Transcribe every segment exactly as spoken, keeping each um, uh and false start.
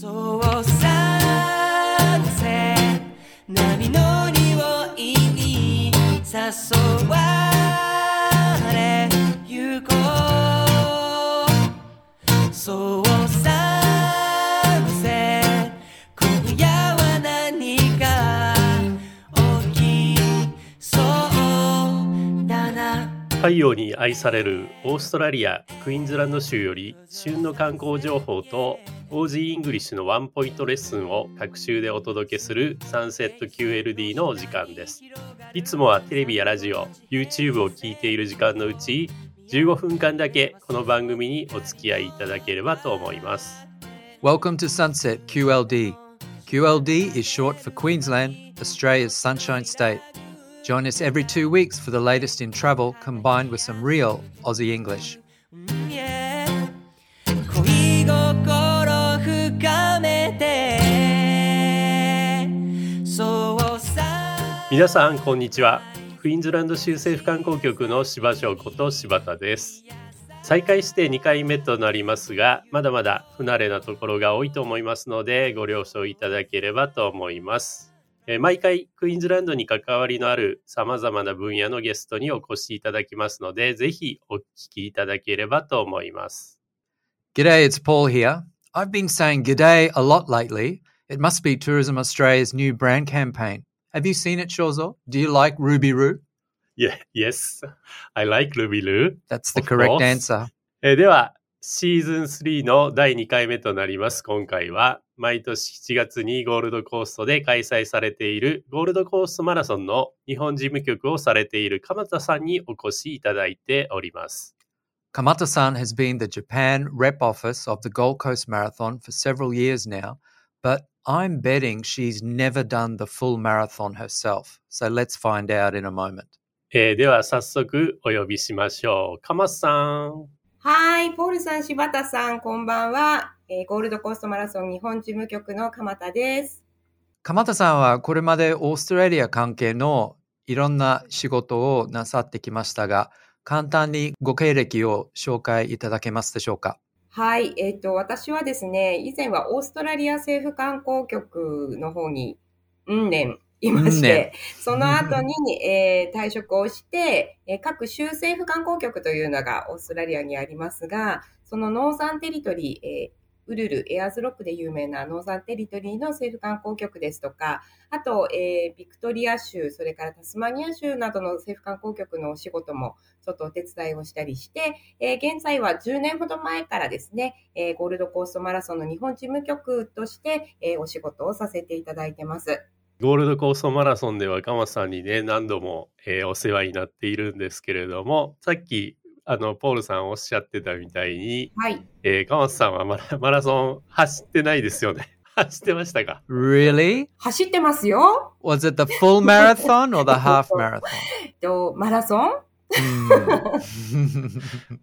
そうサンセット波の匂いに誘われゆこう。そうサンセット今夜は何か起きそうだな。太陽に愛されるオーストラリアクイーンズランド州より旬の観光情報とオージーイングリッシュのワンポイントレッスンを各週でお届けするサンセット キューエルディー のお時間です。いつもはテレビやラジオ、YouTube を聞いている時間のうちじゅうごふんかんだけこの番組にお付き合いいただければと思います。Welcome to Sunset キューエルディー. キューエルディー is short for Queensland, Australia's Sunshine State. Join us every two weeks for the latest in travel combined with some real Aussie English.皆さんこんにちは。クイーンズランド州政府観光局の柴翔子と柴田です。再開してにかいめとなりますが、まだまだ不慣れなところが多いと思いますのでご了承いただければと思います。え毎回クイーンズランドに関わりのあるさまざまな分野のゲストにお越しいただきますので、ぜひお聞きいただければと思います。 G'day, it's Paul here. I've been saying G'day a lot lately. It must be Tourism Australia's new brand campaign.Have you seen it, Shozo? Do you like Ruby Roo? Yeah, yes, I like Ruby Roo. That's the correct answer. えでは、シーズンスリーのだいにかいめとなります。今回は、毎年しちがつにゴールドコーストで開催されているゴールドコーストマラソンの日本事務局をされている鎌田さんにお越しいただいております。鎌田さん has been the Japan rep office of the Gold Coast Marathon for several years now, but...I'm betting she's never done the full marathon herself. So let's find out in a moment. えー、では早速お呼びしましょう。鎌田さん。はい、ポールさん、柴田さん、こんばんは、えー。ゴールドコーストマラソン日本事務局の鎌田です。鎌田さんはこれまでオーストラリア関係のいろんな仕事をなさってきましたが、簡単にご経歴を紹介いただけますでしょうか。はい、えっと、私はですね、以前はオーストラリア政府観光局の方に、うんねんいまして、その後に、えー、退職をして、えー、各州政府観光局というのがオーストラリアにありますが、そのノーザンテリトリー、えー、ウルル、エアーズロックで有名なノーザンテリトリーの政府観光局ですとか、あと、えー、ビクトリア州、それからタスマニア州などの政府観光局のお仕事もちょっとお手伝いをしたりして、えー、現在はじゅうねんほど前からですね、えー、ゴールドコーストマラソンの日本事務局として、えー、お仕事をさせていただいてます。ゴールドコーストマラソンでは鎌田さんにね、何度も、えー、お世話になっているんですけれども、さっきあのポールさんおっしゃってたみたいに、はい、えー、鎌田さんはマラ、マラソン走ってないですよね。走ってましたか？ Really? 走ってますよ。 Was it the full marathon or the half marathon? とマラソン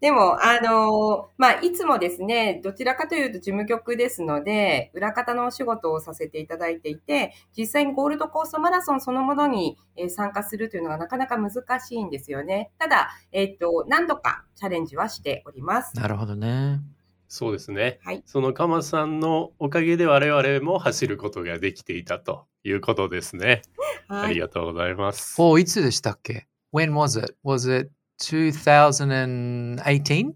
でも、あの、まあ、いつもですね、どちらかというと事務局ですので、裏方のお仕事をさせていただいていて、実際にゴールドコーストマラソンそのものに参加するというのがなかなか難しいんですよね。ただ、えっと、何度かチャレンジはしております。なるほどね。そうですね、はい、その鎌田さんのおかげで我々も走ることができていたということですね。はい、ありがとうございます。お、いつでしたっけ？ When was it? Was it にせんじゅうはち?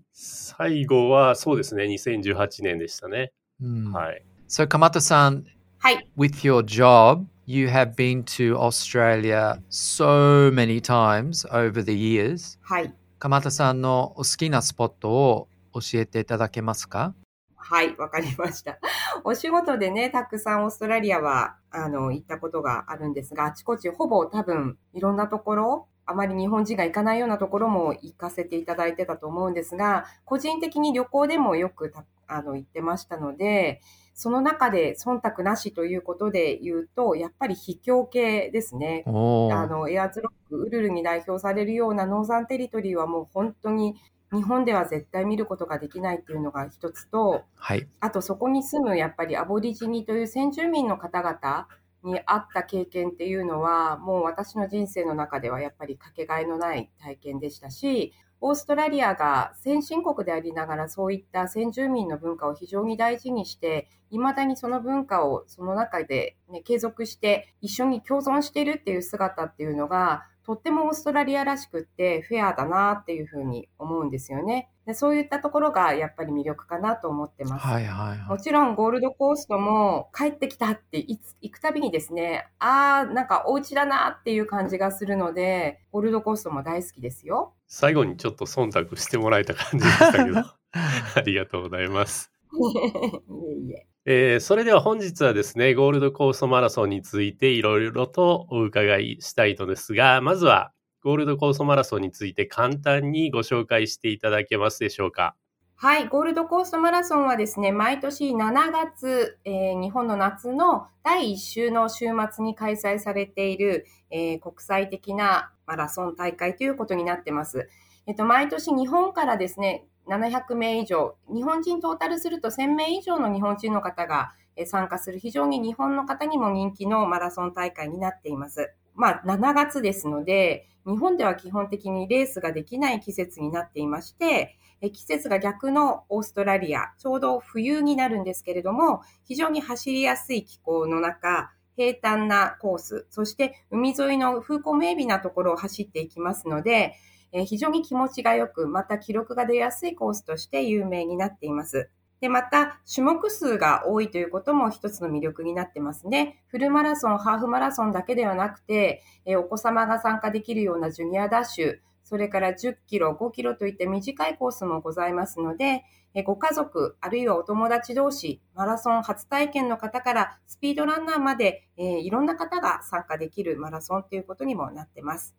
最後はそうですね、にせんじゅうはちねんでしたね。うん、はい。So 鎌田さん、はい、with your job, you have been to Australia so many times over the years. はい。鎌田さんのお好きなスポットを教えていただけますか？はい、わかりました。お仕事でね、たくさんオーストラリアはあの行ったことがあるんですが、あちこちほぼ多分いろんなところ、あまり日本人が行かないようなところも行かせていただいてたと思うんですが、個人的に旅行でもよくたあの行ってましたので、その中で忖度なしということで言うと、やっぱり秘境系ですね。あのエアーズロック、ウルルに代表されるようなノーザンテリトリーはもう本当に日本では絶対見ることができないっていうのが一つと、はい、あとそこに住むやっぱりアボリジニという先住民の方々に会った経験っていうのは、もう私の人生の中ではやっぱりかけがえのない体験でしたし、オーストラリアが先進国でありながらそういった先住民の文化を非常に大事にして未だにその文化をその中で、ね、継続して一緒に共存しているっていう姿っていうのがとってもオーストラリアらしくってフェアだなっていうふうに思うんですよね。でそういったところがやっぱり魅力かなと思ってます、はいはいはい、もちろんゴールドコーストも帰ってきたっていつ行くたびにですね、あーなんかお家だなっていう感じがするのでゴールドコーストも大好きですよ。最後にちょっと忖度してもらえた感じでしたけどありがとうございますいえいええー、それでは本日はですねゴールドコーストマラソンについていろいろとお伺いしたいのですが、まずはゴールドコーストマラソンについて簡単にご紹介していただけますでしょうか。はい、ゴールドコーストマラソンはですね毎年しちがつ、えー、日本の夏のだいいっ週の週末に開催されている、えー、国際的なマラソン大会ということになってます。えっと、毎年日本からですねななひゃくめい以上、日本人トータルするとせんめい以上の日本人の方が参加する非常に日本の方にも人気のマラソン大会になっています。まあしちがつですので、日本では基本的にレースができない季節になっていまして、季節が逆のオーストラリア、ちょうど冬になるんですけれども、非常に走りやすい気候の中、平坦なコース、そして海沿いの風光明媚なところを走っていきますので、非常に気持ちがよく、また記録が出やすいコースとして有名になっています。で、また種目数が多いということも一つの魅力になってますね。フルマラソン、ハーフマラソンだけではなくて、お子様が参加できるようなジュニアダッシュ、それからじゅっキロ、ごキロといった短いコースもございますので、ご家族、あるいはお友達同士、マラソン初体験の方からスピードランナーまで、いろんな方が参加できるマラソンということにもなってます。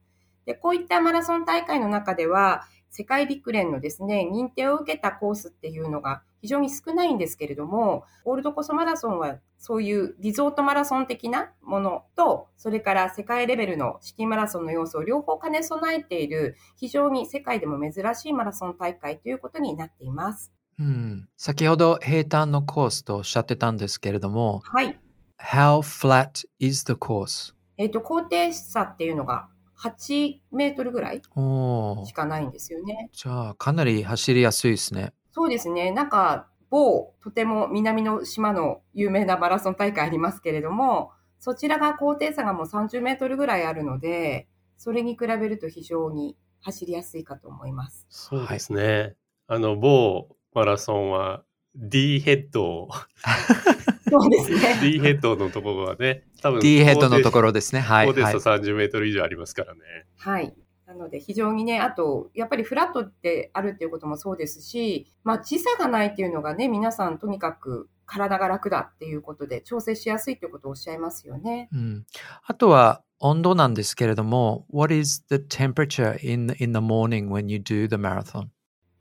でこういったマラソン大会の中では世界陸連のですね認定を受けたコースっていうのが非常に少ないんですけれども、ゴールドコーストマラソンはそういうリゾートマラソン的なものと、それから世界レベルのシティマラソンの要素を両方兼ね備えている非常に世界でも珍しいマラソン大会ということになっています、うん、先ほど平坦のコースとおっしゃってたんですけれども、はい、How flat is the course? えっと、高低差っていうのがはちメートルぐらいしかないんですよね。じゃあかなり走りやすいですね。そうですね。なんか某とても南の島の有名なマラソン大会ありますけれども、そちらが高低差がもうさんじゅうメートルぐらいあるので、それに比べると非常に走りやすいかと思います。そうですね。あの某マラソンは D ヘッドそうですね、D ヘッドのところはね、多分 D ヘッドのところですね、はい、高低差さんじゅうメートル以上ありますからね。はい、なので非常にね、あとやっぱりフラットであるっていうこともそうですし、まあ、時差がないっていうのがね、皆さんとにかく体が楽だっていうことで調整しやすいっていうことをおっしゃいますよね、うん、あとは温度なんですけれども、 What is the temperature in the, in the morning when you do the marathon?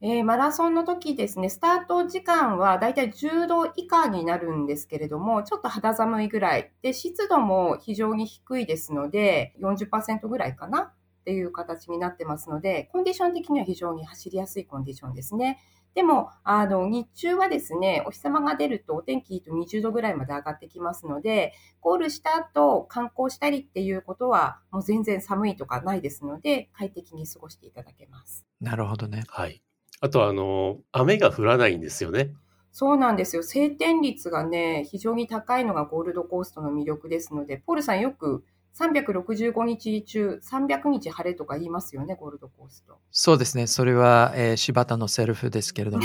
えー、マラソンの時ですね、スタート時間はだいたいじゅうど以下になるんですけれども、ちょっと肌寒いぐらいで、湿度も非常に低いですので よんじゅっパーセント ぐらいかなっていう形になってますので、コンディション的には非常に走りやすいコンディションですね。でもあの日中はですね、お日様が出るとお天気いいとにじゅうどぐらいまで上がってきますので、ゴールした後観光したりっていうことはもう全然寒いとかないですので、快適に過ごしていただけます。なるほどね。はい、あとあの雨が降らないんですよね。そうなんですよ。晴天率がね非常に高いのがゴールドコーストの魅力ですので、ポールさんよくさんびゃくろくじゅうごにち中さんびゃくにち晴れとか言いますよね、ゴールドコースト。そうですね。それは、えー、柴田のセルフですけれども、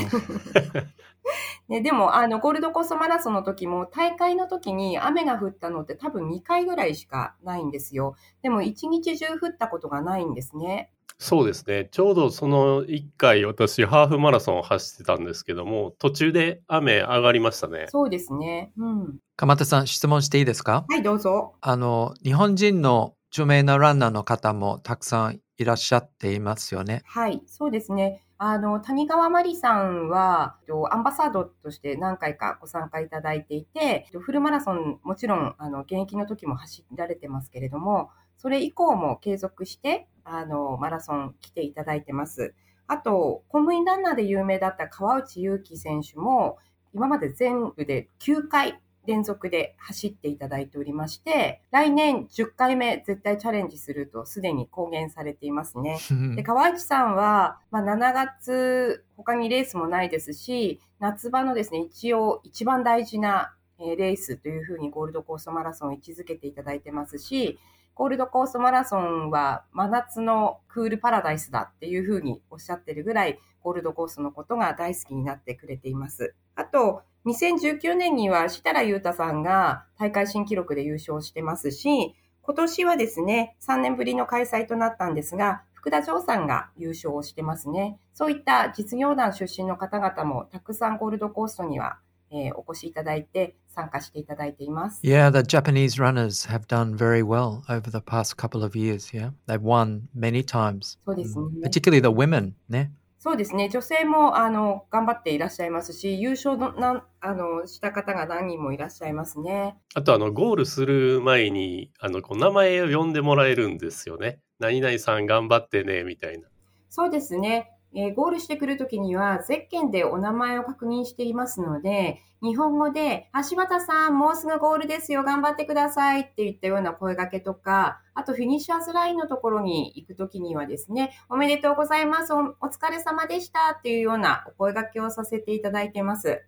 ね、でもあのゴールドコーストマラソンの時も大会の時に雨が降ったのって多分にかいぐらいしかないんですよ。でもいちにち中降ったことがないんですね。そうですね。ちょうどそのいっかい私ハーフマラソンを走ってたんですけども、途中で雨上がりましたね。そうですね、うん、鎌田さん質問していいですか。はい、どうぞ。あの日本人の著名なランナーの方もたくさんいらっしゃっていますよね。はい、そうですね。あの谷川真理さんはアンバサダーとして何回かご参加いただいていて、フルマラソンもちろんあの現役の時も走られてますけれども、それ以降も継続してあのマラソン来ていただいてます。あと公務員ランナーで有名だった川内優輝選手も今まで全部できゅうかい連続で走っていただいておりまして、来年じゅっかいめ絶対チャレンジするとすでに公言されていますねで川内さんは、まあ、しちがつ他にレースもないですし、夏場のですね一応一番大事なレースというふうにゴールドコーストマラソンを位置づけていただいてますし、ゴールドコーストマラソンは真夏のクールパラダイスだっていうふうにおっしゃってるぐらい、ゴールドコーストのことが大好きになってくれています。あと、にせんじゅうきゅうねんには設楽悠太さんが大会新記録で優勝してますし、今年はですね、さんねんぶりの開催となったんですが、福田城さんが優勝をしてますね。そういった実業団出身の方々もたくさんゴールドコーストには、えー、お越しいただいて参加していただいています。Yeah, the Japanese runners have done very well over the past couple of years. Yeah, they've won many times. そうですね。Particularly the women, ね。そうですね。女性もあの頑張っていらっしゃいますし、優勝のなあのした方が何人もいらっしゃいますね。あとあのゴールする前にあのこう名前を呼んでもらえるんですよね。何々さん頑張ってねみたいな。そうですね。えー、ゴールしてくるときにはゼッケンでお名前を確認していますので、日本語で橋端さんもうすぐゴールですよ頑張ってくださいっていったような声掛けとか、あとフィニッシャーズラインのところに行くときにはですね、おめでとうございます お, お疲れ様でしたっていうようなお声掛けをさせていただいています。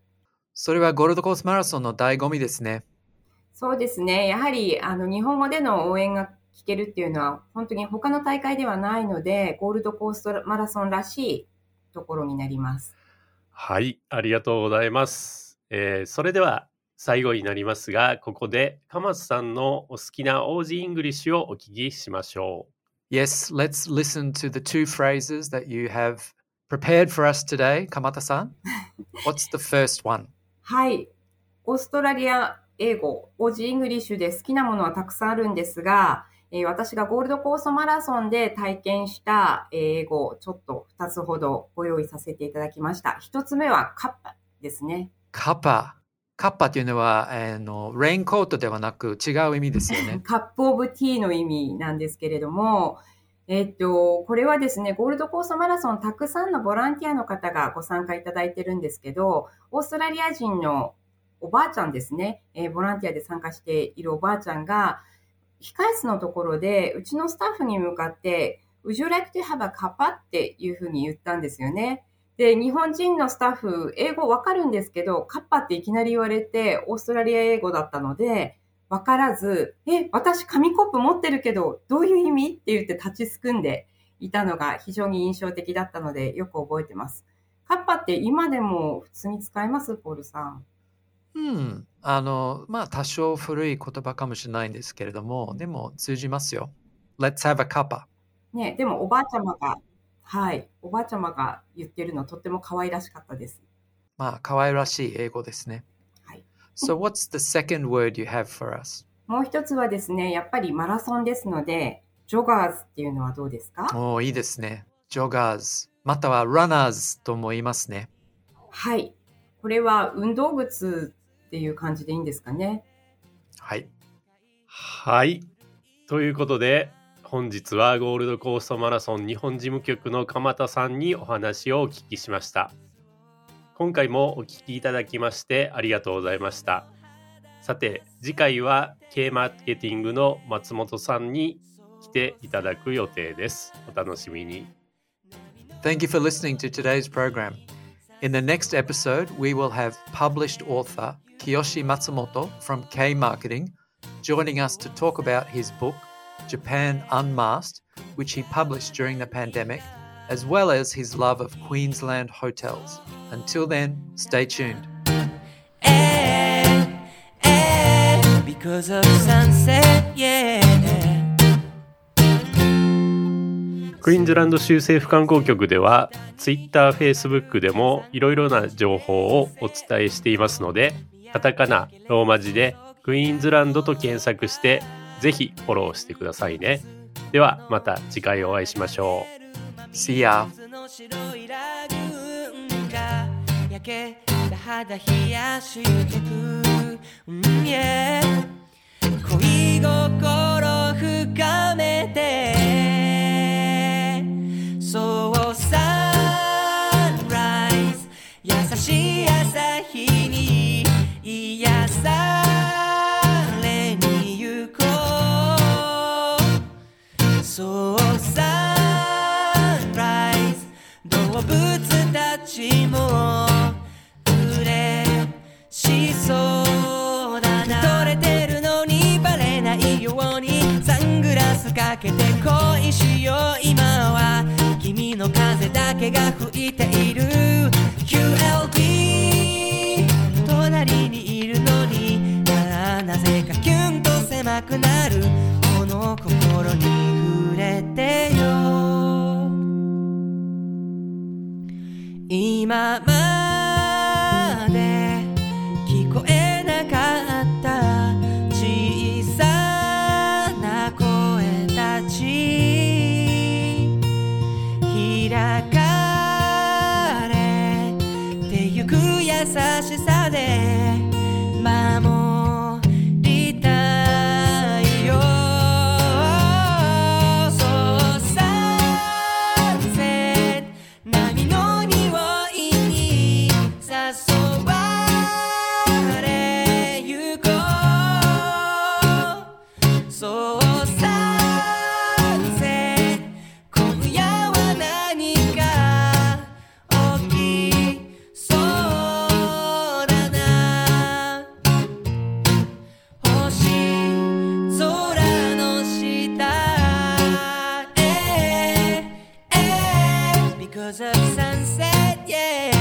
それはゴールドコーストマラソンの醍醐味ですね。そうですね。やはりあの日本語での応援が聞けるっていうのは本当に他の大会ではないので、ゴールドコーストマラソンらしいところになります。はい、ありがとうございます。えー、それでは最後になりますが、ここで鎌津さんのお好きなオージーイングリッシュをお聞きしましょう。 Yes, let's listen to the two phrases that you have prepared for us today, 鎌田さん。 What's the first one? はい、オーストラリア英語オージーイングリッシュで好きなものはたくさんあるんですが、私がゴールドコーストマラソンで体験した英語をちょっとふたつほどご用意させていただきました。ひとつめはカッパですね。カッパ。カッパというのは、えー、のレインコートではなく違う意味ですよね。カップオブティーの意味なんですけれども、えー、っとこれはですね、ゴールドコーストマラソンたくさんのボランティアの方がご参加いただいてるんですけど、オーストラリア人のおばあちゃんですね、えー、ボランティアで参加しているおばあちゃんが、控室のところでうちのスタッフに向かって「Would you like to have a cuppa?」っていうふうに言ったんですよね。で、日本人のスタッフ英語わかるんですけど、カッパっていきなり言われてオーストラリア英語だったのでわからず「え、私紙コップ持ってるけどどういう意味?」って言って立ちすくんでいたのが非常に印象的だったのでよく覚えてます。カッパって今でも普通に使えます？ポールさん。うん、あのまあ多少古い言葉かもしれないんですけれども、でも通じますよ。 Let's have a cuppa、ね、でもおばあちゃまが、はい、おばあちゃまが言ってるのとっても可愛らしかったです。まあ可愛らしい英語ですね、はい、So what's the second word you have for us? もう一つはですね、やっぱりマラソンですのでジョガーズっていうのはどうですか？お、いいですね。ジョガーズ、またはランナーズとも言いますね。はい、これは運動靴っていう感じでいいんですかね。はいはい、ということで本日はゴールドコーストマラソン日本事務局の鎌田さんにお話をお聞きしました。今回もお聞きいただきましてありがとうございました。さて次回は K マーケティングの松本さんに来ていただく予定です。お楽しみに。 Thank you for listening to today's program. In the next episode we will have published author Kiyoshi Matsumoto from K Marketing joining us to talk about his book, Japan Unmasked, which he published during the pandemic, as well as his love of Queensland hotels. Until then, stay tuned. Eh, eh, because of sunset, yeah.クイーンズランド州政府観光局では Twitter、Facebook でもいろいろな情報をお伝えしていますので、カタカナ、ローマ字でクイーンズランドと検索してぜひフォローしてくださいね。ではまた次回お会いしましょう。 See ya。 恋心深めてそうサンライズ優しい朝日に癒されに行こう。そうサンライズ動物たちも嬉しそう。かけて恋しよう今は君の風だけが吹いている キューエルディー 隣にいるのになぜかキュンと狭くなるこの心に触れてよ今まで聞こえなかった小さな声たち開かれてゆく優しさでOf sunset, yeah.